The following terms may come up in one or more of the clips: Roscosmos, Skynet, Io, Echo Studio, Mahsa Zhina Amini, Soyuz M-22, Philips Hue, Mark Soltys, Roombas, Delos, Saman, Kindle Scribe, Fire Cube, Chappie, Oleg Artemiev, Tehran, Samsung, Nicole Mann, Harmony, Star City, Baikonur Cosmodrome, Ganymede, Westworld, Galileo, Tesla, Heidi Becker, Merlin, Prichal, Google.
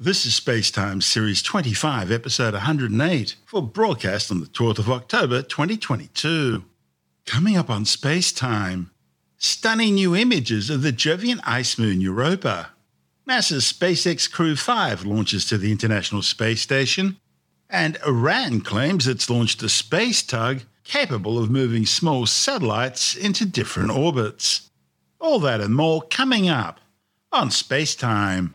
This is Space Time Series 25, Episode 108, for broadcast on the 12th of October 2022. Coming up on Space Time, stunning new images of the Jovian ice moon Europa, NASA's SpaceX Crew-5 launches to the International Space Station, and Iran claims it's launched a space tug capable of moving small satellites into different orbits. All that and more coming up on Space Time.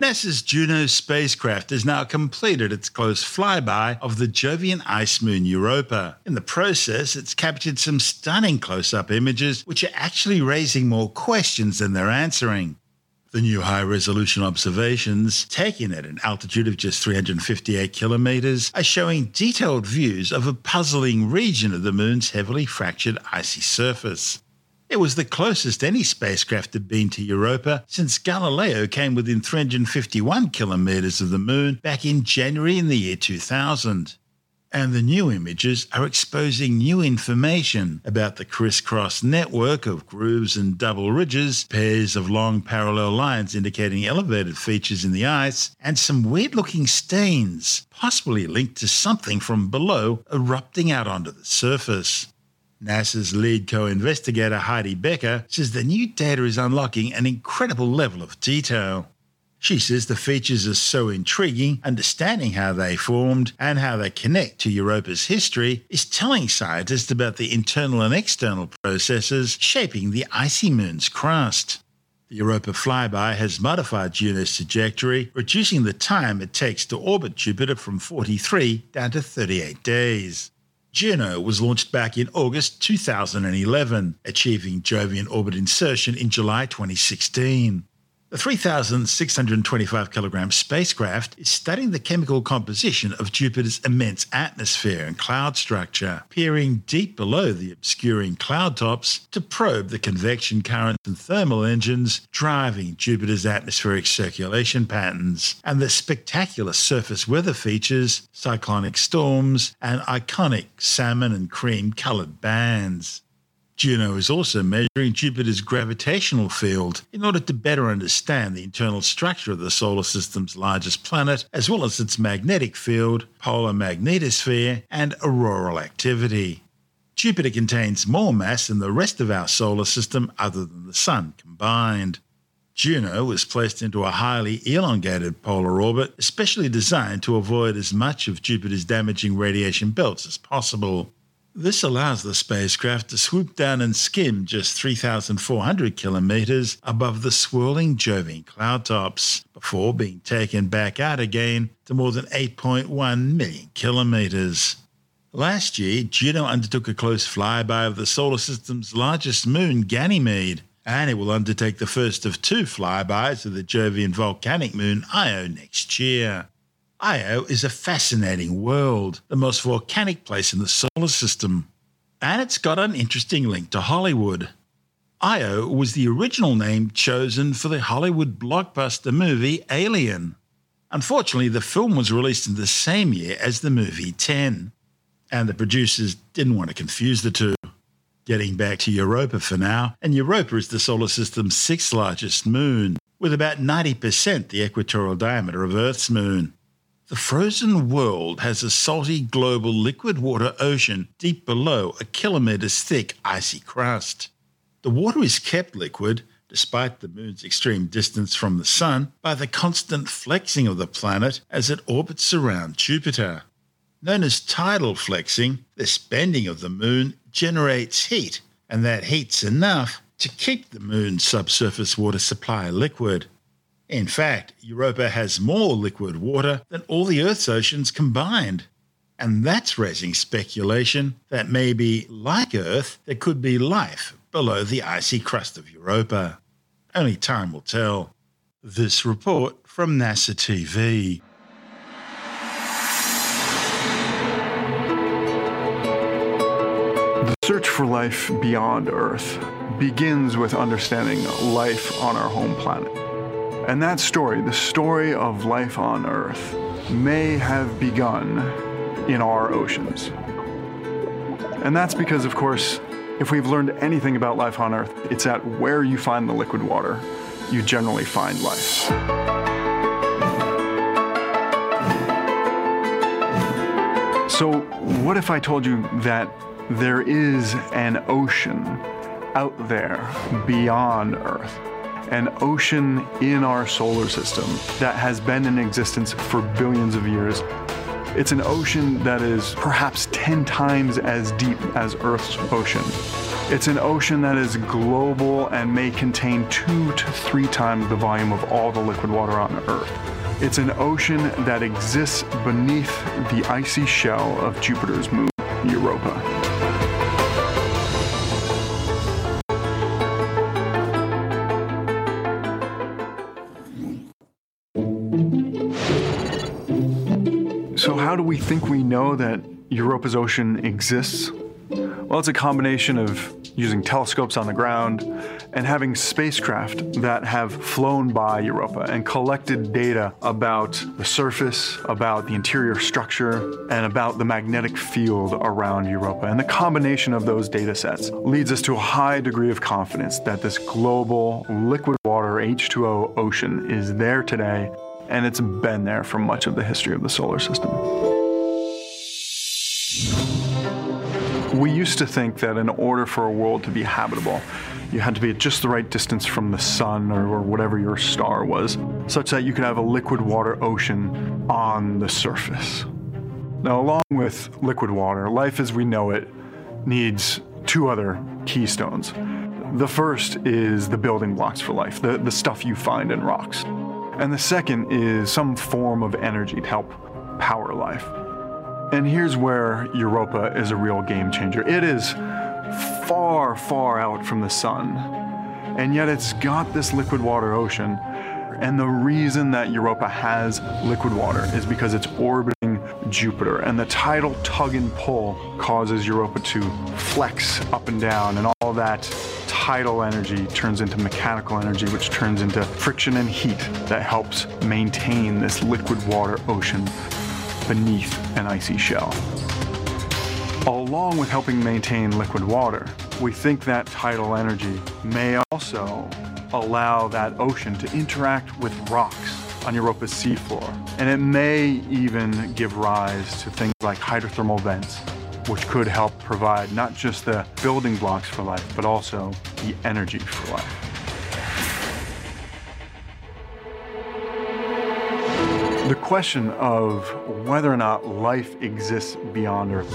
NASA's Juno spacecraft has now completed its close flyby of the Jovian ice moon Europa. In the process, it's captured some stunning close-up images which are actually raising more questions than they're answering. The new high-resolution observations, taken at an altitude of just 358 kilometres, are showing detailed views of a puzzling region of the moon's heavily fractured icy surface. It was the closest any spacecraft had been to Europa since Galileo came within 351 kilometres of the moon back in January in the year 2000. And the new images are exposing new information about the crisscross network of grooves and double ridges, pairs of long parallel lines indicating elevated features in the ice, and some weird-looking stains, possibly linked to something from below erupting out onto the surface. NASA's lead co-investigator Heidi Becker says the new data is unlocking an incredible level of detail. She says the features are so intriguing, understanding how they formed and how they connect to Europa's history is telling scientists about the internal and external processes shaping the icy moon's crust. The Europa flyby has modified Juno's trajectory, reducing the time it takes to orbit Jupiter from 43 down to 38 days. Juno was launched back in August 2011, achieving Jovian orbit insertion in July 2016. The 3,625-kilogram spacecraft is studying the chemical composition of Jupiter's immense atmosphere and cloud structure, peering deep below the obscuring cloud tops to probe the convection currents and thermal engines driving Jupiter's atmospheric circulation patterns, and the spectacular surface weather features, cyclonic storms, and iconic salmon and cream-coloured bands. Juno is also measuring Jupiter's gravitational field in order to better understand the internal structure of the solar system's largest planet, as well as its magnetic field, polar magnetosphere, and auroral activity. Jupiter contains more mass than the rest of our solar system other than the Sun combined. Juno was placed into a highly elongated polar orbit, especially designed to avoid as much of Jupiter's damaging radiation belts as possible. This allows the spacecraft to swoop down and skim just 3,400 kilometres above the swirling Jovian cloud tops, before being taken back out again to more than 8.1 million kilometres. Last year, Juno undertook a close flyby of the solar system's largest moon, Ganymede, and it will undertake the first of two flybys of the Jovian volcanic moon, Io, next year. Io is a fascinating world, the most volcanic place in the solar system. And it's got an interesting link to Hollywood. Io was the original name chosen for the Hollywood blockbuster movie Alien. Unfortunately, the film was released in the same year as the movie Ten, and the producers didn't want to confuse the two. Getting back to Europa for now, and Europa is the solar system's sixth largest moon, with about 90% the equatorial diameter of Earth's moon. The frozen world has a salty global liquid water ocean deep below a kilometres thick icy crust. The water is kept liquid, despite the moon's extreme distance from the sun, by the constant flexing of the planet as it orbits around Jupiter. Known as tidal flexing, this bending of the moon generates heat, and that heat's enough to keep the moon's subsurface water supply liquid. In fact, Europa has more liquid water than all the Earth's oceans combined. And that's raising speculation that maybe, like Earth, there could be life below the icy crust of Europa. Only time will tell. This report from NASA TV. The search for life beyond Earth begins with understanding life on our home planet. And that story, the story of life on Earth, may have begun in our oceans. And that's because, of course, if we've learned anything about life on Earth, it's at where you find the liquid water, you generally find life. So what if I told you that there is an ocean out there beyond Earth? An ocean in our solar system that has been in existence for billions of years. It's an ocean that is perhaps 10 times as deep as Earth's ocean. It's an ocean that is global and may contain 2 to 3 times the volume of all the liquid water on Earth. It's an ocean that exists beneath the icy shell of Jupiter's moon, Europa. How do we think we know that Europa's ocean exists? Well, it's a combination of using telescopes on the ground and having spacecraft that have flown by Europa and collected data about the surface, about the interior structure, and about the magnetic field around Europa. And the combination of those data sets leads us to a high degree of confidence that this global liquid water H2O ocean is there today, and it's been there for much of the history of the solar system. We used to think that in order for a world to be habitable, you had to be at just the right distance from the sun or whatever your star was, such that you could have a liquid water ocean on the surface. Now, along with liquid water, life as we know it needs 2 other keystones. The first is the building blocks for life, the stuff you find in rocks. And the second is some form of energy to help power life. And here's where Europa is a real game changer. It is far, far out from the sun, and yet it's got this liquid water ocean. And the reason that Europa has liquid water is because it's orbiting Jupiter, and the tidal tug and pull causes Europa to flex up and down, and all that tidal energy turns into mechanical energy, which turns into friction and heat that helps maintain this liquid water ocean beneath an icy shell. Along with helping maintain liquid water, we think that tidal energy may also allow that ocean to interact with rocks on Europa's seafloor, and it may even give rise to things like hydrothermal vents, which could help provide not just the building blocks for life, but also the energy for life. The question of whether or not life exists beyond Earth,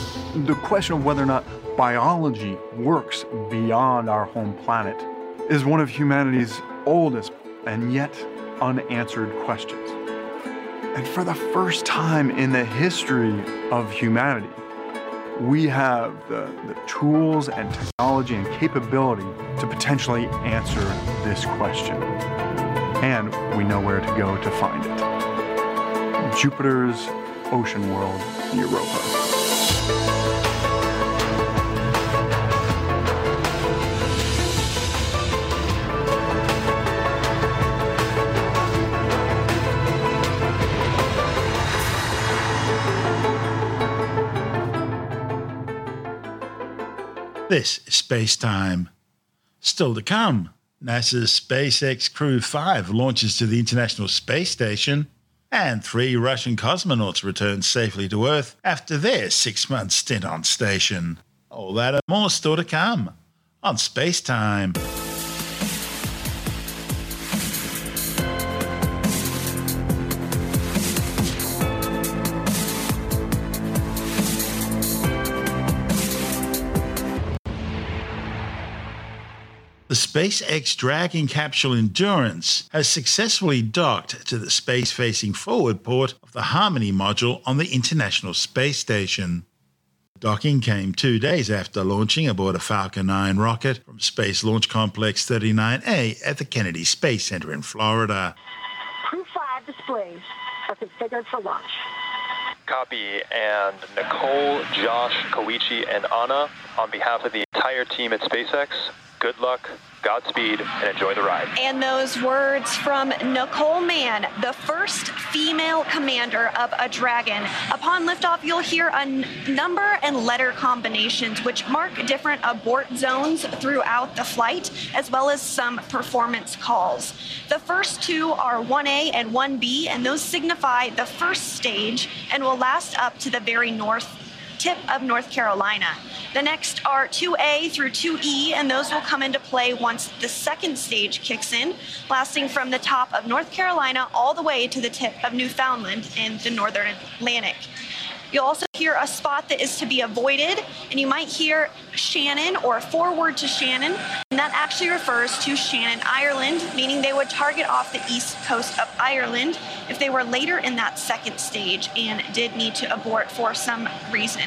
the question of whether or not biology works beyond our home planet, is one of humanity's oldest and yet unanswered questions. And for the first time in the history of humanity, we have the tools and technology and capability to potentially answer this question. And we know where to go to find it. Jupiter's ocean world, Europa. This is Space Time. Still to come, NASA's SpaceX Crew-5 launches to the International Space Station, and 3 Russian cosmonauts return safely to Earth after their 6-month stint on station. All that and more still to come on Space Time. The SpaceX Dragon capsule Endurance has successfully docked to the space-facing forward port of the Harmony module on the International Space Station. Docking came 2 days after launching aboard a Falcon 9 rocket from Space Launch Complex 39A at the Kennedy Space Center in Florida. Crew-5 displays are configured for launch. Copy, and Nicole, Josh, Koichi, and Anna, on behalf of the entire team at SpaceX, good luck, Godspeed, and enjoy the ride. And those words from Nicole Mann, the first female commander of a Dragon. Upon liftoff, you'll hear a number and letter combinations, which mark different abort zones throughout the flight, as well as some performance calls. The first two are 1A and 1B, and those signify the first stage and will last up to the very north tip of North Carolina. The next are 2A through 2E, and those will come into play once the second stage kicks in, lasting from the top of North Carolina all the way to the tip of Newfoundland and the northern Atlantic. You'll also hear a spot that is to be avoided, and you might hear Shannon or forward to Shannon, and that actually refers to Shannon, Ireland, meaning they would target off the east coast of Ireland if they were later in that second stage and did need to abort for some reason.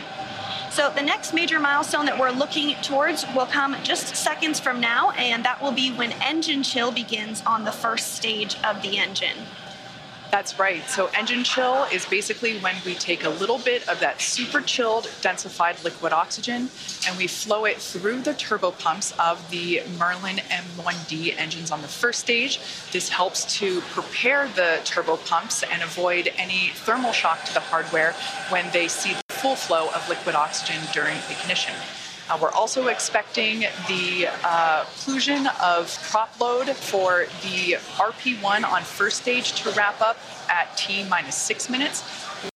So the next major milestone that we're looking towards will come just seconds from now, and that will be when engine chill begins on the first stage of the engine. That's right. So engine chill is basically when we take a little bit of that super chilled, densified liquid oxygen and we flow it through the turbopumps of the Merlin M1D engines on the first stage. This helps to prepare the turbopumps and avoid any thermal shock to the hardware when they see the full flow of liquid oxygen during ignition. We're also expecting the inclusion of prop load for the RP1 on first stage to wrap up at T minus 6 minutes.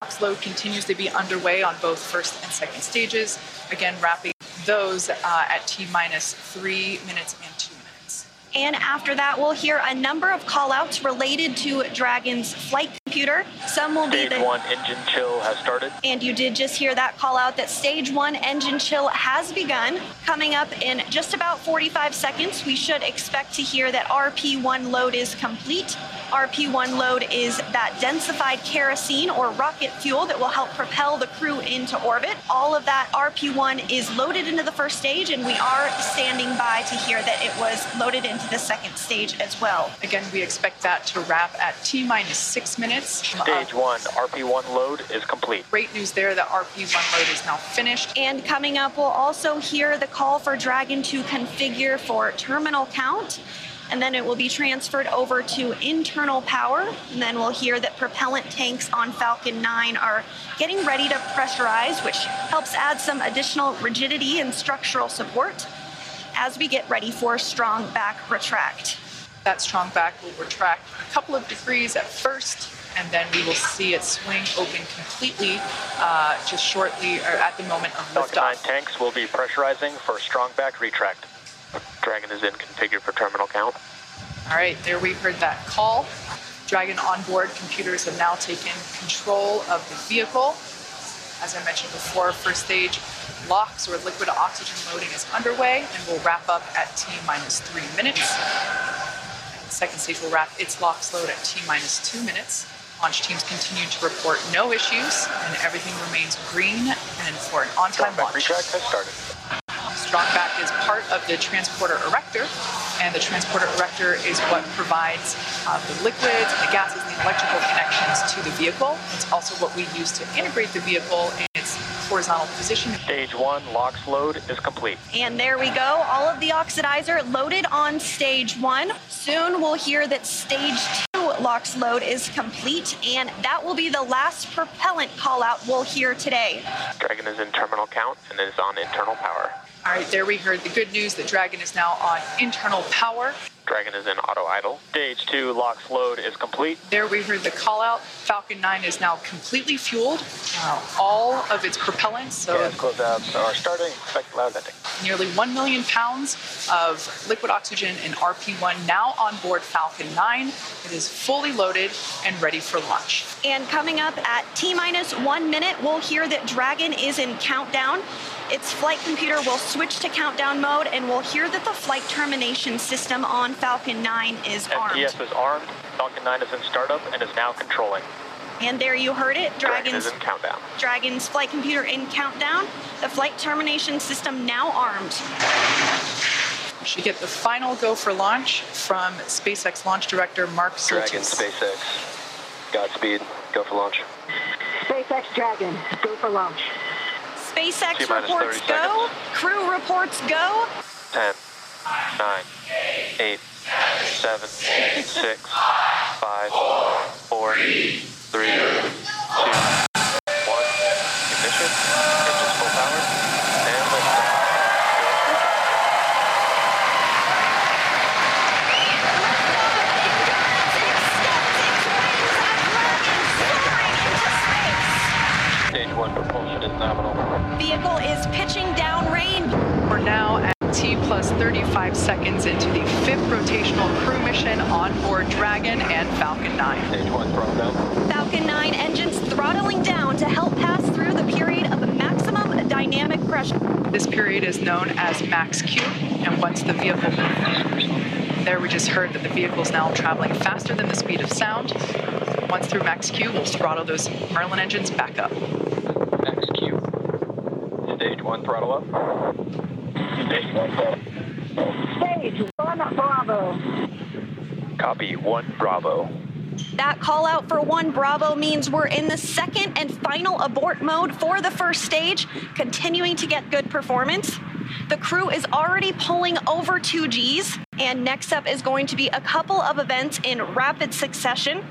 Box load continues to be underway on both first and second stages, again wrapping those at T minus 3 minutes and 2 minutes. And after that, we'll hear a number of callouts related to Dragon's flight computer. Some will be Stage 1 engine chill has started. And you did just hear that call out that Stage 1 engine chill has begun. Coming up in just about 45 seconds, we should expect to hear that RP1 load is complete. RP1 load is that densified kerosene or rocket fuel that will help propel the crew into orbit. All of that RP1 is loaded into the first stage, and we are standing by to hear that it was loaded into the second stage as well. Again, we expect that to wrap at T minus 6 minutes. Stage 1, RP1 load is complete. Great news there, the RP1 load is now finished. And coming up, we'll also hear the call for Dragon to configure for terminal count, and then it will be transferred over to internal power, and then we'll hear that propellant tanks on Falcon 9 are getting ready to pressurize, which helps add some additional rigidity and structural support as we get ready for strong back retract. That strong back will retract a couple of degrees at first, and then we will see it swing open completely just shortly, or at the moment of liftoff. Falcon 9 tanks will be pressurizing for strong back retract. Dragon is in configured for terminal count. All right, there we heard that call. Dragon onboard computers have now taken control of the vehicle. As I mentioned before, first stage LOX, or liquid oxygen loading, is underway and will wrap up at T minus 3 minutes. And the second stage will wrap its LOX load at T minus 2 minutes. Launch teams continue to report no issues, and everything remains green and for an on-time launch. Strong back retract has started. Strong back is part of the transporter erector, and the transporter erector is what provides the liquids, the gases, and the electrical connections to the vehicle. It's also what we use to integrate the vehicle in its horizontal position. Stage 1 LOX load is complete. And there we go, all of the oxidizer loaded on Stage 1. Soon we'll hear that Stage 2 LOX load is complete, and that will be the last propellant callout we'll hear today. Dragon is in terminal count and is on internal power. All right, there we heard the good news that Dragon is now on internal power. Dragon is in auto idle. Stage 2 LOX load is complete. There we heard the call out. Falcon 9 is now completely fueled. All of its propellants. So yeah, closeouts are starting. Expect loud landing. Nearly 1 million pounds of liquid oxygen in RP1 now on board Falcon 9. It is fully loaded and ready for launch. And coming up at T minus 1 minute, we'll hear that Dragon is in countdown. Its flight computer will switch to countdown mode, and we'll hear that the flight termination system on Falcon 9 is armed. FTS is armed. Falcon 9 is in startup and is now controlling. And there you heard it. Dragon is in countdown. Dragon's flight computer in countdown. The flight termination system now armed. We should get the final go for launch from SpaceX launch director Mark Soltys. Dragon, SpaceX. Godspeed. Go for launch. SpaceX Dragon, go for launch. SpaceX reports go. Crew reports go. 10, 9, 8, 7, 6, 5, 4, 3, 2, 1. Ignition. Engines full power. And liftoff. Propulsion is nominal. Vehicle is pitching downrange. We're now at T plus 35 seconds into the 5th rotational crew mission on board Dragon and Falcon 9. Stage 1 throttle down. Falcon 9 engines throttling down to help pass through the period of maximum dynamic pressure. This period is known as max Q, and once the vehicle... There we just heard that the vehicle is now traveling faster than the speed of sound. Once through max Q, we'll throttle those Merlin engines back up. Stage 1 throttle up. Stage 1 throttle. Stage 1 Bravo. Copy 1 Bravo. That call out for 1 Bravo means we're in the second and final abort mode for the first stage, continuing to get good performance. The crew is already pulling over 2 Gs, and next up is going to be a couple of events in rapid succession.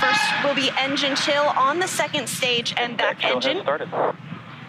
First will be engine chill on the second stage and back engine.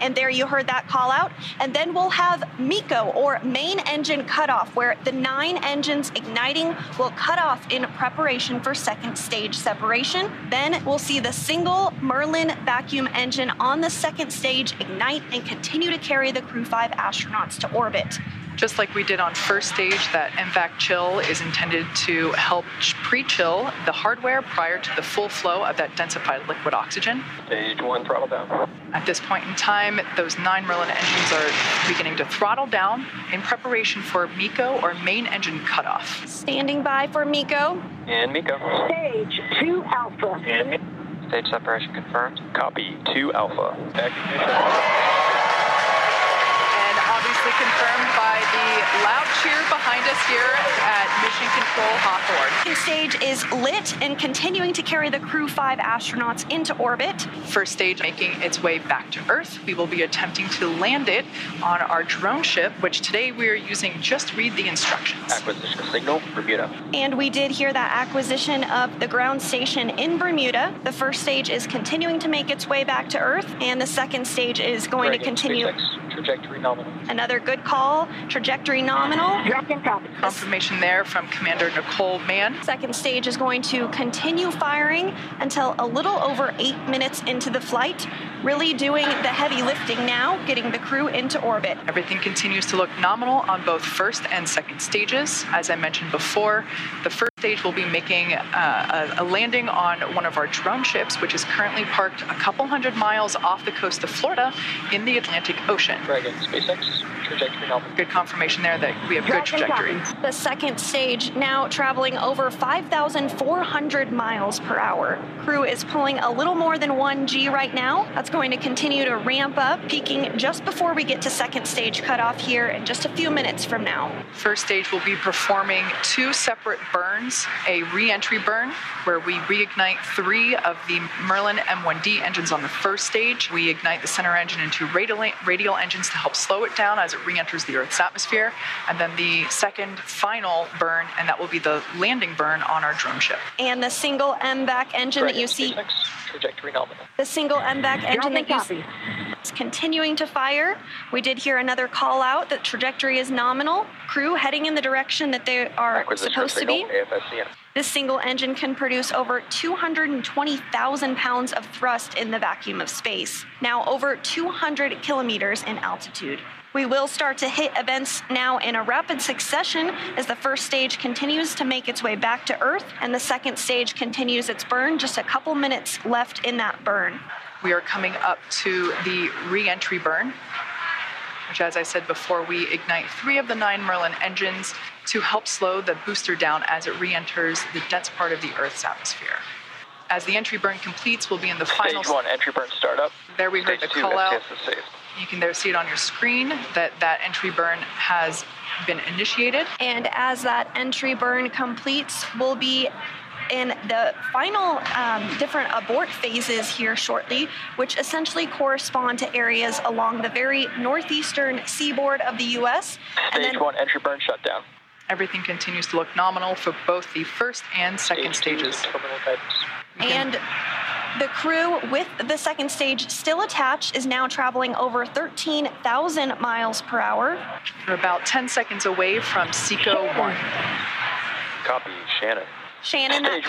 And there you heard that call out. And then we'll have MECO, or main engine cutoff, where the 9 engines igniting will cut off in preparation for second stage separation. Then we'll see the single Merlin vacuum engine on the second stage ignite and continue to carry the Crew-5 astronauts to orbit. Just like we did on first stage, that MVAC chill is intended to help pre-chill the hardware prior to the full flow of that densified liquid oxygen. Stage 1 throttle down. At this point in time, those 9 Merlin engines are beginning to throttle down in preparation for MECO, or main engine cutoff. Standing by for MECO. And MECO. Stage 2 Alpha. And stage separation confirmed. Copy 2 Alpha. Obviously confirmed by the loud cheer behind us here at Mission Control Hawthorne. The stage is lit and continuing to carry the Crew-5 astronauts into orbit. First stage making its way back to Earth. We will be attempting to land it on our drone ship, which today we are using. Just read the instructions. Acquisition of signal, Bermuda. And we did hear that acquisition of the ground station in Bermuda. The first stage is continuing to make its way back to Earth, and the second stage is going to continue. Trajectory nominal. Another good call. Trajectory nominal. Dragon copy. Confirmation there from Commander Nicole Mann. Second stage is going to continue firing until a little over 8 minutes into the flight. Really doing the heavy lifting now, getting the crew into orbit. Everything continues to look nominal on both first and second stages. As I mentioned before, the first stage will be making a landing on one of our drone ships, which is currently parked a couple hundred miles off the coast of Florida in the Atlantic Ocean. Dragon, SpaceX, trajectory help. Good confirmation there that we have good trajectory. The second stage now traveling over 5,400 miles per hour. Crew is pulling a little more than 1 G right now. That's going to continue to ramp up, peaking just before we get to second stage cutoff here in just a few minutes from now. First stage will be performing 2 separate burns, a re-entry burn where we reignite 3 of the Merlin M1D engines on the first stage. We ignite the center engine and 2 radial engines to help slow it down as it re-enters the Earth's atmosphere, and then the second final burn, and that will be the landing burn on our drone ship. And the single MVAC engine that you see. Trajectory nominal. The single MVAC engine that you see is continuing to fire. We did hear another call out that trajectory is nominal. Crew heading in the direction that they are supposed to be. This single engine can produce over 220,000 pounds of thrust in the vacuum of space, now over 200 kilometers in altitude. We will start to hit events now in a rapid succession as the first stage continues to make its way back to Earth, and the second stage continues its burn, just a couple minutes left in that burn. We are coming up to the re-entry burn, which, as I said before, we ignite 3 of the 9 Merlin engines to help slow the booster down as it re-enters the dense part of the Earth's atmosphere. As the entry burn completes, we'll be in the final... Stage 1, entry burn startup. There we heard the call out. You can there see it on your screen that that entry burn has been initiated. And as that entry burn completes, we'll be in the final different abort phases here shortly, which essentially correspond to areas along the very northeastern seaboard of the U.S. Stage 1 entry burn shutdown. Everything continues to look nominal for both the first and second stages. And the crew with the second stage still attached is now traveling over 13,000 miles per hour. We're about 10 seconds away from SECO 1. Copy, Shannon. Shannon, that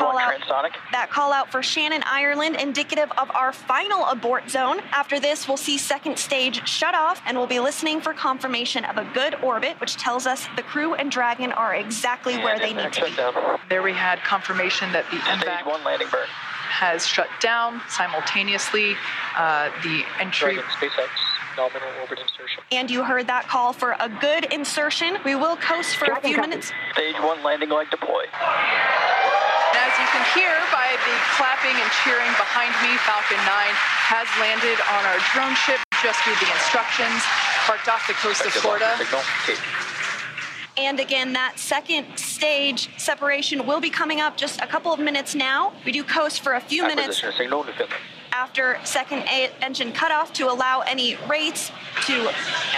call out for Shannon, Ireland, indicative of our final abort zone. After this, we'll see second stage shut off, and we'll be listening for confirmation of a good orbit, which tells us the crew and Dragon are exactly where they need to be. There we had confirmation that the stage 1 landing burn has shut down simultaneously. The entry. Dragon, SpaceX. Nominal orbit insertion. And you heard that call for a good insertion. We will coast for a few minutes. Stage 1 landing leg deploy. And as you can hear by the clapping and cheering behind me, Falcon 9 has landed on our drone ship. Just read the instructions. Parked off the coast of Florida. And again, that second stage separation will be coming up just a couple of minutes now. We do coast for a few minutes after second engine cutoff to allow any rates to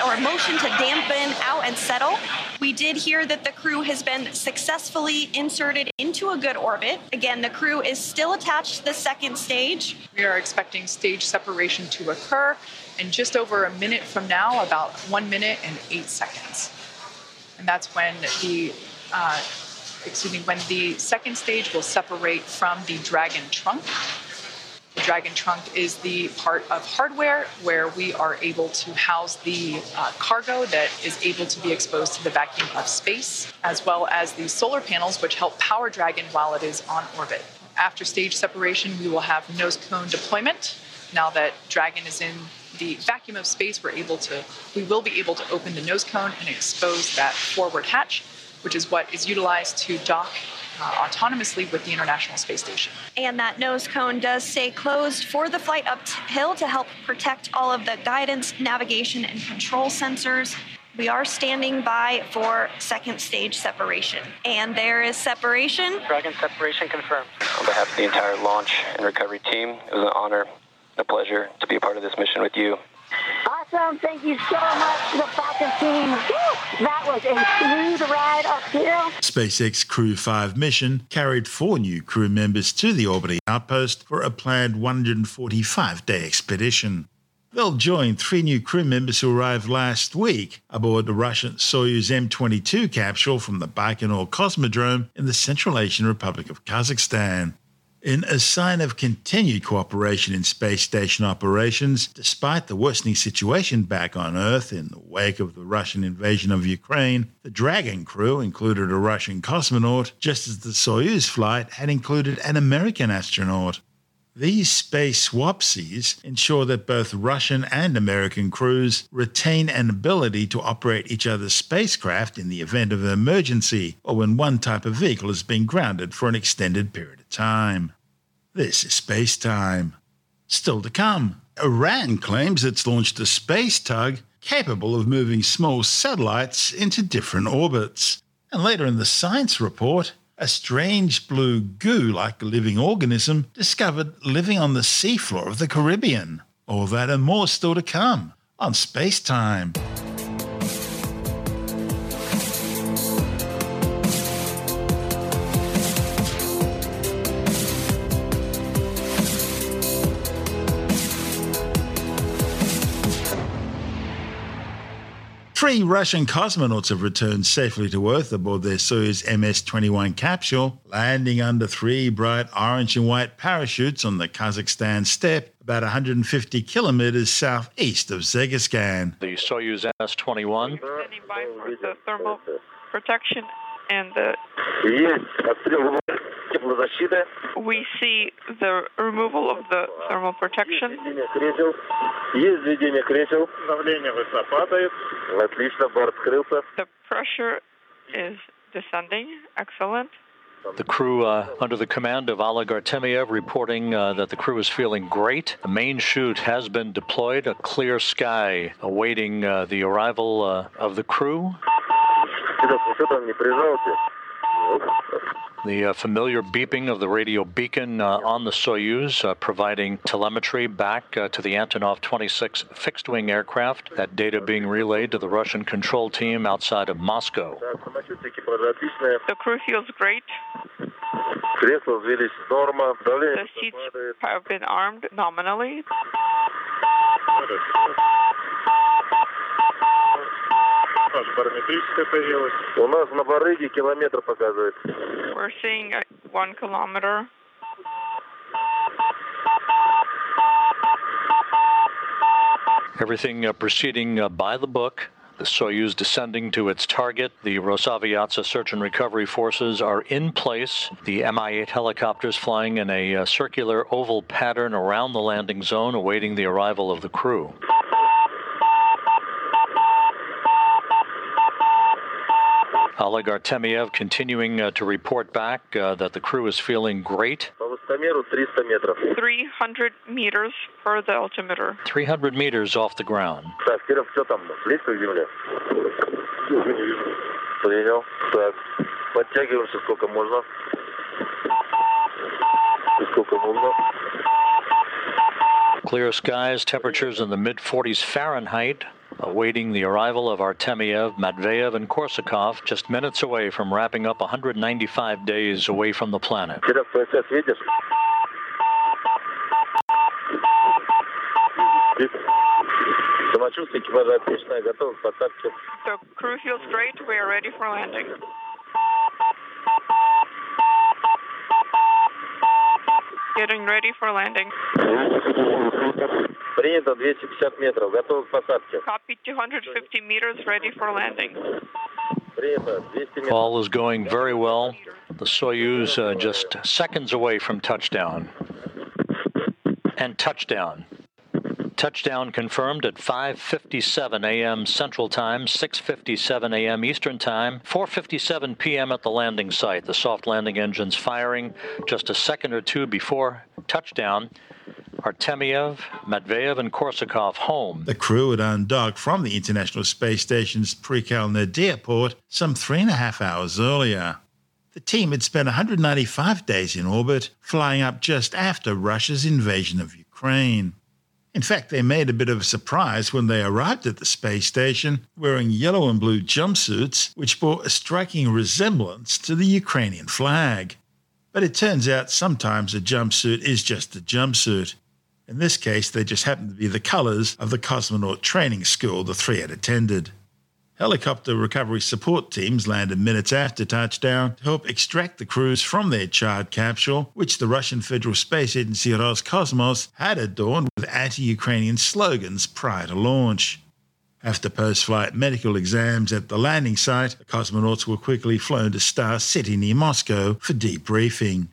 or motion to dampen out and settle. We did hear that the crew has been successfully inserted into a good orbit. Again, the crew is still attached to the second stage. We are expecting stage separation to occur in just over a minute from now, about 1 minute and 8 seconds. And that's when the second stage will separate from the Dragon trunk. The Dragon trunk is the part of hardware where we are able to house the cargo that is able to be exposed to the vacuum of space, as well as the solar panels, which help power Dragon while it is on orbit. After stage separation, we will have nose cone deployment. Now that Dragon is in the vacuum of space, we will be able to open the nose cone and expose that forward hatch, which is what is utilized to dock autonomously with the International Space Station. And that nose cone does stay closed for the flight uphill to help protect all of the guidance, navigation, and control sensors. We are standing by for second stage separation. And there is separation. Dragon separation confirmed. On behalf of the entire launch and recovery team, it was an honor, a pleasure to be a part of this mission with you. Awesome. Thank you so much to the Falcon team. Woo! That was a smooth ride up here. SpaceX Crew-5 mission carried 4 new crew members to the orbiting outpost for a planned 145-day expedition. They'll join 3 new crew members who arrived last week aboard the Russian Soyuz M-22 capsule from the Baikonur Cosmodrome in the Central Asian Republic of Kazakhstan. In a sign of continued cooperation in space station operations, despite the worsening situation back on Earth in the wake of the Russian invasion of Ukraine, the Dragon crew included a Russian cosmonaut, just as the Soyuz flight had included an American astronaut. These space swapsies ensure that both Russian and American crews retain an ability to operate each other's spacecraft in the event of an emergency or when one type of vehicle has been grounded for an extended period of time. This is Space Time. Still to come, Iran claims it's launched a space tug capable of moving small satellites into different orbits. And later in the science report, a strange blue goo-like living organism discovered living on the seafloor of the Caribbean. All that and more still to come on Space Time. Three Russian cosmonauts have returned safely to Earth aboard their Soyuz MS-21 capsule, landing under 3 bright orange and white parachutes on the Kazakhstan steppe, about 150 kilometers southeast of Zhegestan. The Soyuz MS-21. Standing by for the thermal protection and the... We see the removal of the thermal protection. The pressure is descending. Excellent. The crew under the command of Oleg Artemiev reporting that the crew is feeling great. The main chute has been deployed, a clear sky awaiting the arrival of the crew. The familiar beeping of the radio beacon on the Soyuz, providing telemetry back to the Antonov 26 fixed-wing aircraft, that data being relayed to the Russian control team outside of Moscow. The crew feels great. The seats have been armed nominally. We're seeing 1 kilometer. Everything proceeding by the book. The Soyuz descending to its target. The Rosaviatsa search and recovery forces are in place. The Mi-8 helicopters flying in a circular oval pattern around the landing zone, awaiting the arrival of the crew. Oleg Artemiev continuing to report back that the crew is feeling great. 300 meters per the altimeter. 300 meters off the ground. Clear skies, temperatures in the mid-40s Fahrenheit. Awaiting the arrival of Artemiev, Matveyev, and Korsakov, just minutes away from wrapping up 195 days away from the planet. The crew feels great. We are ready for landing. Getting ready for landing. Copy, 250 meters, ready for landing. All is going very well. The Soyuz just seconds away from touchdown. And touchdown. Touchdown confirmed at 5:57 a.m. Central Time, 6:57 a.m. Eastern Time, 4:57 p.m. at the landing site. The soft landing engines firing just a second or two before touchdown. Artemiev, Matveyev, and Korsakov home. The crew had undocked from the International Space Station's Prichal airport some 3.5 hours earlier. The team had spent 195 days in orbit, flying up just after Russia's invasion of Ukraine. In fact, they made a bit of a surprise when they arrived at the space station wearing yellow and blue jumpsuits, which bore a striking resemblance to the Ukrainian flag. But it turns out sometimes a jumpsuit is just a jumpsuit. In this case, they just happened to be the colors of the cosmonaut training school the three had attended. Helicopter recovery support teams landed minutes after touchdown to help extract the crews from their charred capsule, which the Russian Federal Space Agency Roscosmos had adorned with anti-Ukrainian slogans prior to launch. After post-flight medical exams at the landing site, the cosmonauts were quickly flown to Star City near Moscow for debriefing.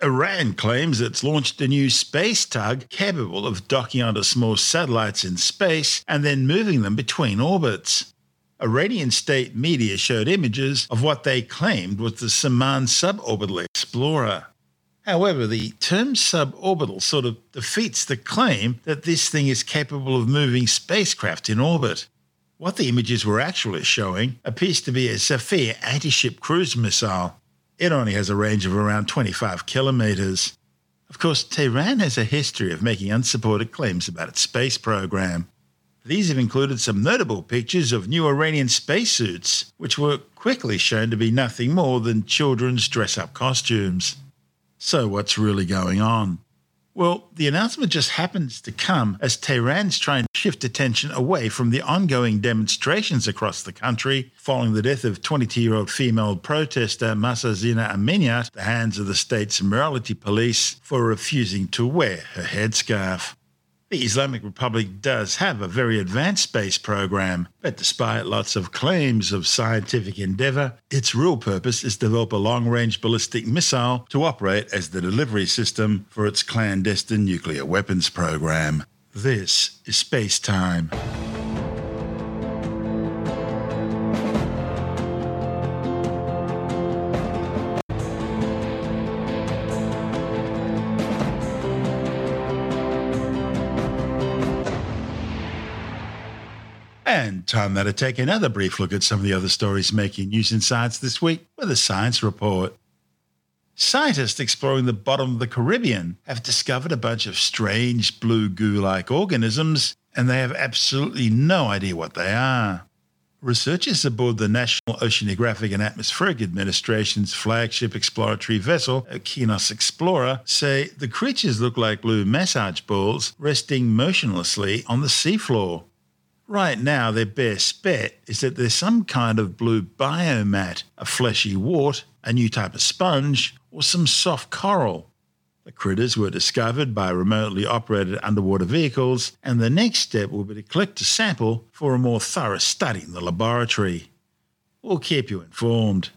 Iran claims it's launched a new space tug capable of docking onto small satellites in space and then moving them between orbits. Iranian state media showed images of what they claimed was the Saman suborbital explorer. However, the term suborbital sort of defeats the claim that this thing is capable of moving spacecraft in orbit. What the images were actually showing appears to be a Safir anti-ship cruise missile. It only has a range of around 25 kilometres. Of course, Tehran has a history of making unsupported claims about its space program. These have included some notable pictures of new Iranian spacesuits, which were quickly shown to be nothing more than children's dress-up costumes. So what's really going on? Well, the announcement just happens to come as Tehran's trying to shift attention away from the ongoing demonstrations across the country following the death of 22-year-old female protester Mahsa Zhina Amini at the hands of the state's morality police for refusing to wear her headscarf. The Islamic Republic does have a very advanced space program, but despite lots of claims of scientific endeavour, its real purpose is to develop a long-range ballistic missile to operate as the delivery system for its clandestine nuclear weapons program. This is Space Time. And time now to take another brief look at some of the other stories making news in science this week with a science report. Scientists exploring the bottom of the Caribbean have discovered a bunch of strange blue goo-like organisms, and they have absolutely no idea what they are. Researchers aboard the National Oceanographic and Atmospheric Administration's flagship exploratory vessel, Okeanos Explorer, say the creatures look like blue massage balls resting motionlessly on the seafloor. Right now, their best bet is that there's some kind of blue biomat, a fleshy wart, a new type of sponge, or some soft coral. The critters were discovered by remotely operated underwater vehicles, and the next step will be to collect a sample for a more thorough study in the laboratory. We'll keep you informed.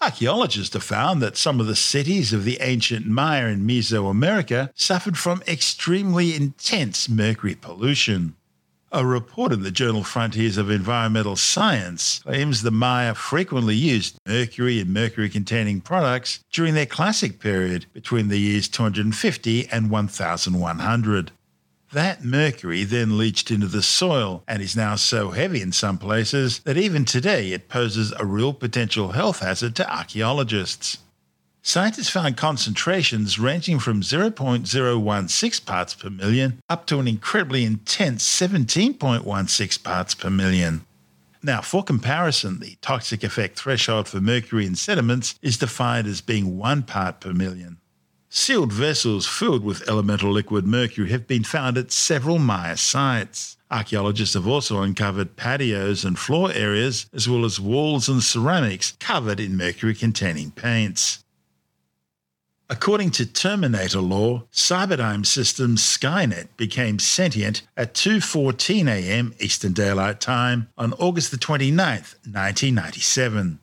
Archaeologists have found that some of the cities of the ancient Maya in Mesoamerica suffered from extremely intense mercury pollution. A report in the journal Frontiers of Environmental Science claims the Maya frequently used mercury and mercury-containing products during their classic period between the years 250 and 1100. That mercury then leached into the soil and is now so heavy in some places that even today it poses a real potential health hazard to archaeologists. Scientists found concentrations ranging from 0.016 parts per million up to an incredibly intense 17.16 parts per million. Now, for comparison, the toxic effect threshold for mercury in sediments is defined as being 1 part per million. Sealed vessels filled with elemental liquid mercury have been found at several Maya sites. Archaeologists have also uncovered patios and floor areas, as well as walls and ceramics covered in mercury-containing paints. According to Terminator lore, Cyberdyne Systems Skynet became sentient at 2:14 a.m. Eastern Daylight Time on August 29, 1997.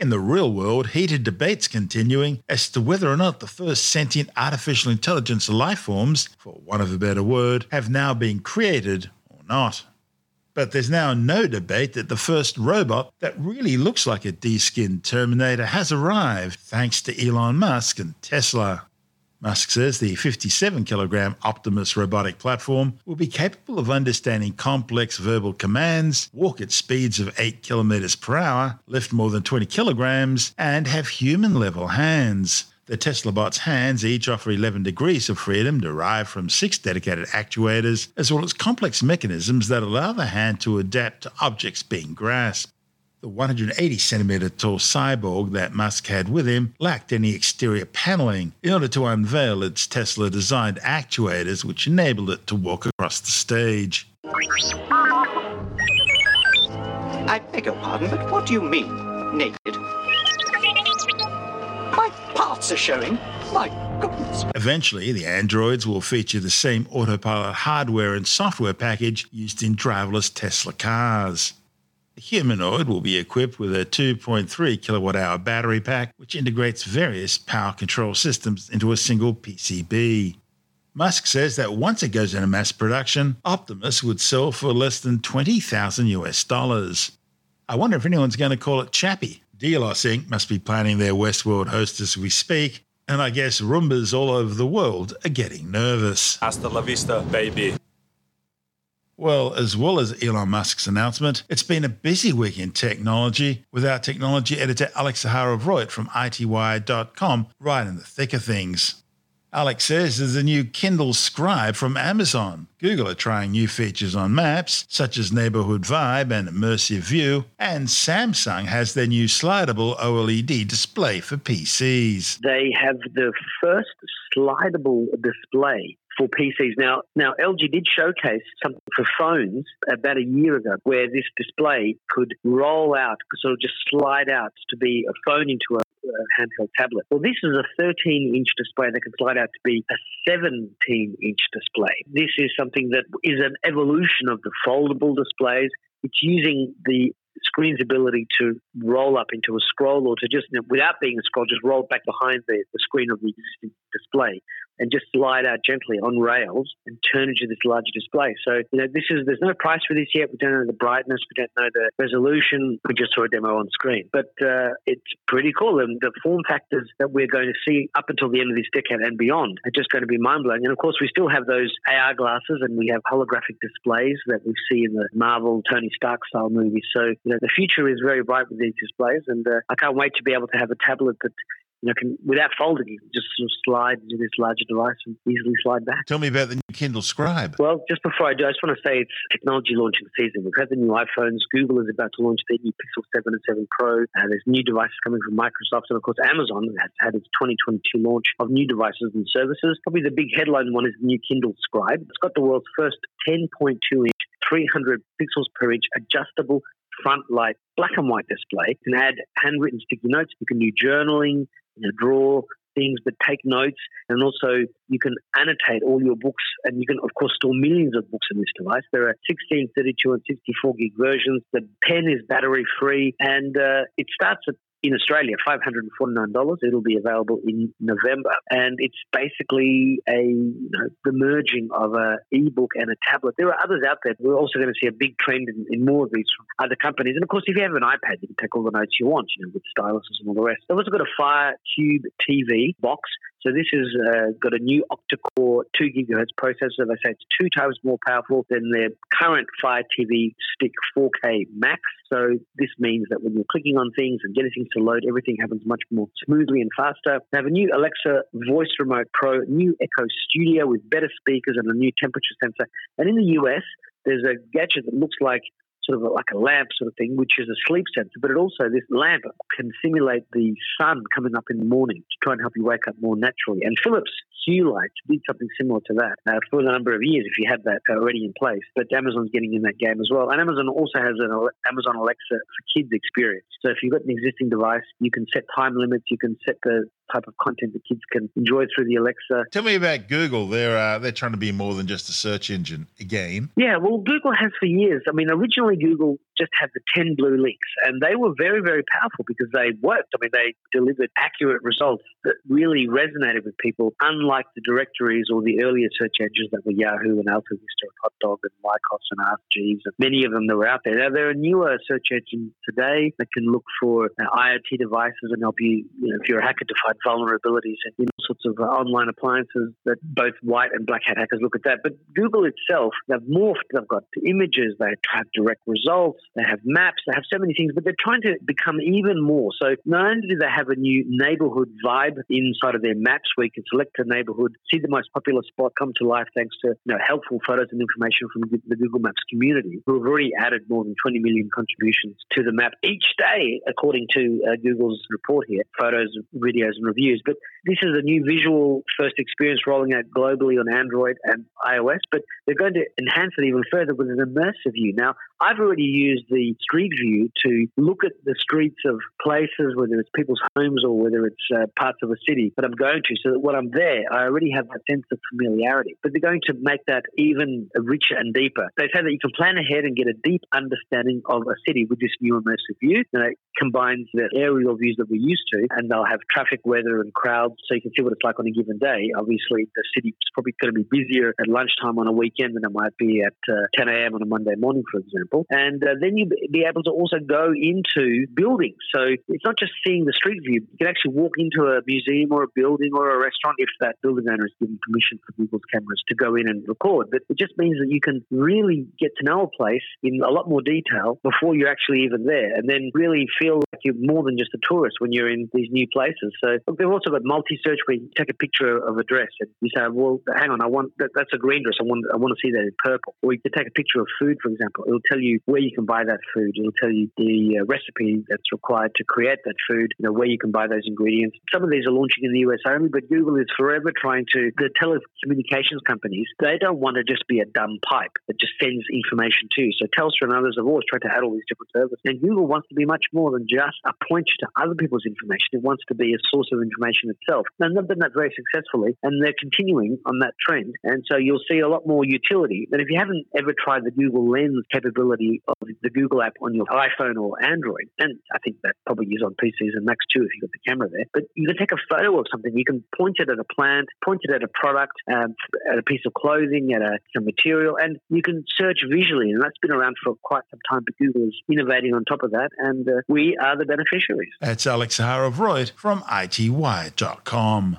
In the real world, heated debates continuing as to whether or not the first sentient artificial intelligence life forms, for want of a better word, have now been created or not. But there's now no debate that the first robot that really looks like a de-skinned Terminator has arrived, thanks to Elon Musk and Tesla. Musk says the 57-kilogram Optimus robotic platform will be capable of understanding complex verbal commands, walk at speeds of 8 kilometers per hour, lift more than 20 kilograms, and have human-level hands. The Tesla bot's hands each offer 11 degrees of freedom derived from 6 dedicated actuators, as well as complex mechanisms that allow the hand to adapt to objects being grasped. The 180-centimeter tall cyborg that Musk had with him lacked any exterior paneling in order to unveil its Tesla-designed actuators, which enabled it to walk across the stage. I beg your pardon, but what do you mean, naked? Parts are showing. My goodness. Eventually, the androids will feature the same autopilot hardware and software package used in driverless Tesla cars. The humanoid will be equipped with a 2.3 kilowatt-hour battery pack, which integrates various power control systems into a single PCB. Musk says that once it goes into mass production, Optimus would sell for less than $20,000 US. I wonder if anyone's going to call it Chappie. Delos Inc. must be planning their Westworld host as we speak, and I guess Roombas all over the world are getting nervous. Hasta la vista, baby. Well as Elon Musk's announcement, it's been a busy week in technology, with our technology editor Alex Sahara of Royd from ITY.com right in the thick of things. Alex says there's a new Kindle Scribe from Amazon. Google are trying new features on maps, such as Neighborhood Vibe and Immersive View, and Samsung has their new slidable OLED display for PCs. They have the first slidable display for PCs. Now, LG did showcase something for phones about a year ago where this display could roll out, sort of just slide out to be a phone into a handheld tablet. Well, this is a 13-inch display that can slide out to be a 17-inch display. This is something that is an evolution of the foldable displays. It's using the screen's ability to roll up into a scroll or to just, without being a scroll, just roll back behind the screen of the existing display. and just slide out gently on rails and turn into this larger display. So, you know, there's no price for this yet. We don't know the brightness. We don't know the resolution. We just saw a demo on screen. But it's pretty cool. And the form factors that we're going to see up until the end of this decade and beyond are just going to be mind-blowing. And, of course, we still have those AR glasses and we have holographic displays that we see in the Marvel Tony Stark-style movies. So, you know, the future is very bright with these displays. And I can't wait to be able to have a tablet that, you know, can, without folding, you can just sort of slide into this larger device and easily slide back. Tell me about the new Kindle Scribe. Well, just before I do, I just want to say it's technology launching season. We've had the new iPhones. Google is about to launch their new Pixel 7 and 7 Pro. There's new devices coming from Microsoft. And, of course, Amazon has had its 2022 launch of new devices and services. Probably the big headline one is the new Kindle Scribe. It's got the world's first 10.2-inch, 300 pixels per inch adjustable front light black and white display. You can add handwritten sticky notes. You can do journaling. You know, draw things, but take notes, and also you can annotate all your books, and you can, of course, store millions of books in this device. There are 16, 32, and 64 gig versions. The pen is battery-free, and it starts at, in Australia, $549. It'll be available in November, and it's basically the merging of an e-book and a tablet. There are others out there. We're also going to see a big trend in more of these from other companies. And of course, if you have an iPad, you can take all the notes you want, you know, with styluses and all the rest. They've also got a Fire Cube TV box. So this has got a new octa-core 2 gigahertz processor. They say it's 2 times more powerful than their current Fire TV Stick 4K Max. So this means that when you're clicking on things and getting things to load, everything happens much more smoothly and faster. They have a new Alexa Voice Remote Pro, new Echo Studio with better speakers and a new temperature sensor. And in the US, there's a gadget that looks like sort of like a lamp sort of thing, which is a sleep sensor. But it also, this lamp can simulate the sun coming up in the morning to try and help you wake up more naturally. And Philips Hue lights did something similar to that for a number of years, if you had that already in place. But Amazon's getting in that game as well. And Amazon also has an Amazon Alexa for kids experience. So if you've got an existing device, you can set time limits, you can set the type of content that kids can enjoy through the Alexa. Tell me about Google. They're trying to be more than just a search engine again. Yeah, well, Google has for years. I mean, originally Google just had the 10 blue links, and they were very, very powerful because they worked. I mean, they delivered accurate results that really resonated with people, unlike the directories or the earlier search engines that were Yahoo and Alta Vista and Hot Dog and Lycos and AskJeeves and many of them that were out there. Now, there are newer search engines today that can look for IoT devices and help you, you know, if you're a hacker, to find vulnerabilities and all sorts of online appliances that both white and black hat hackers look at that. But Google itself, they've morphed. They've got images. They have direct results. They have maps. They have so many things, but they're trying to become even more. So not only do they have a new neighborhood vibe inside of their maps where you can select a neighborhood, see the most popular spot come to life thanks to, you know, helpful photos and information from the Google Maps community, who have already added more than 20 million contributions to the map each day, according to Google's report here, photos, videos, and reviews. But this is a new visual first experience rolling out globally on Android and iOS, but they're going to enhance it even further with an immersive view. Now, I've already used the street view to look at the streets of places, whether it's people's homes or whether it's parts of a city that I'm going to, so that when I'm there, I already have that sense of familiarity. But they're going to make that even richer and deeper. They say that you can plan ahead and get a deep understanding of a city with this new immersive view. And it combines the aerial views that we're used to, and they'll have traffic, weather, and crowds, so you can see what it's like on a given day. Obviously, the city's probably going to be busier at lunchtime on a weekend than it might be at 10 a.m. on a Monday morning, for example. And then you'll be able to also go into buildings. So it's not just seeing the street view. You can actually walk into a museum or a building or a restaurant if that building owner is given permission for Google's cameras to go in and record. But it just means that you can really get to know a place in a lot more detail before you're actually even there, and then really feel like you're more than just a tourist when you're in these new places. So they've also got multi-search where you take a picture of a dress and you say, well, hang on, I want that's a green dress. I want to see that in purple. Or you can take a picture of food, for example. It'll tell you where you can buy that food. It'll tell you the recipe that's required to create that food, you know, where you can buy those ingredients. Some of these are launching in the US only, but Google is forever trying to, the telecommunications companies, they don't want to just be a dumb pipe that just sends information to you. So Telstra and others have always tried to add all these different services. And Google wants to be much more than just just a pointer to other people's information. It wants to be a source of information itself. And they've done that very successfully, and they're continuing on that trend. And so you'll see a lot more utility. But if you haven't ever tried the Google Lens capability of the Google app on your iPhone or Android, and I think that probably is on PCs and Macs too if you've got the camera there, but you can take a photo of something. You can point it at a plant, point it at a product, at a piece of clothing, at some material, and you can search visually. And that's been around for quite some time, but Google is innovating on top of that, and we are the beneficiaries. That's Alex Zaharov-Royd from ITY.com.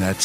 That's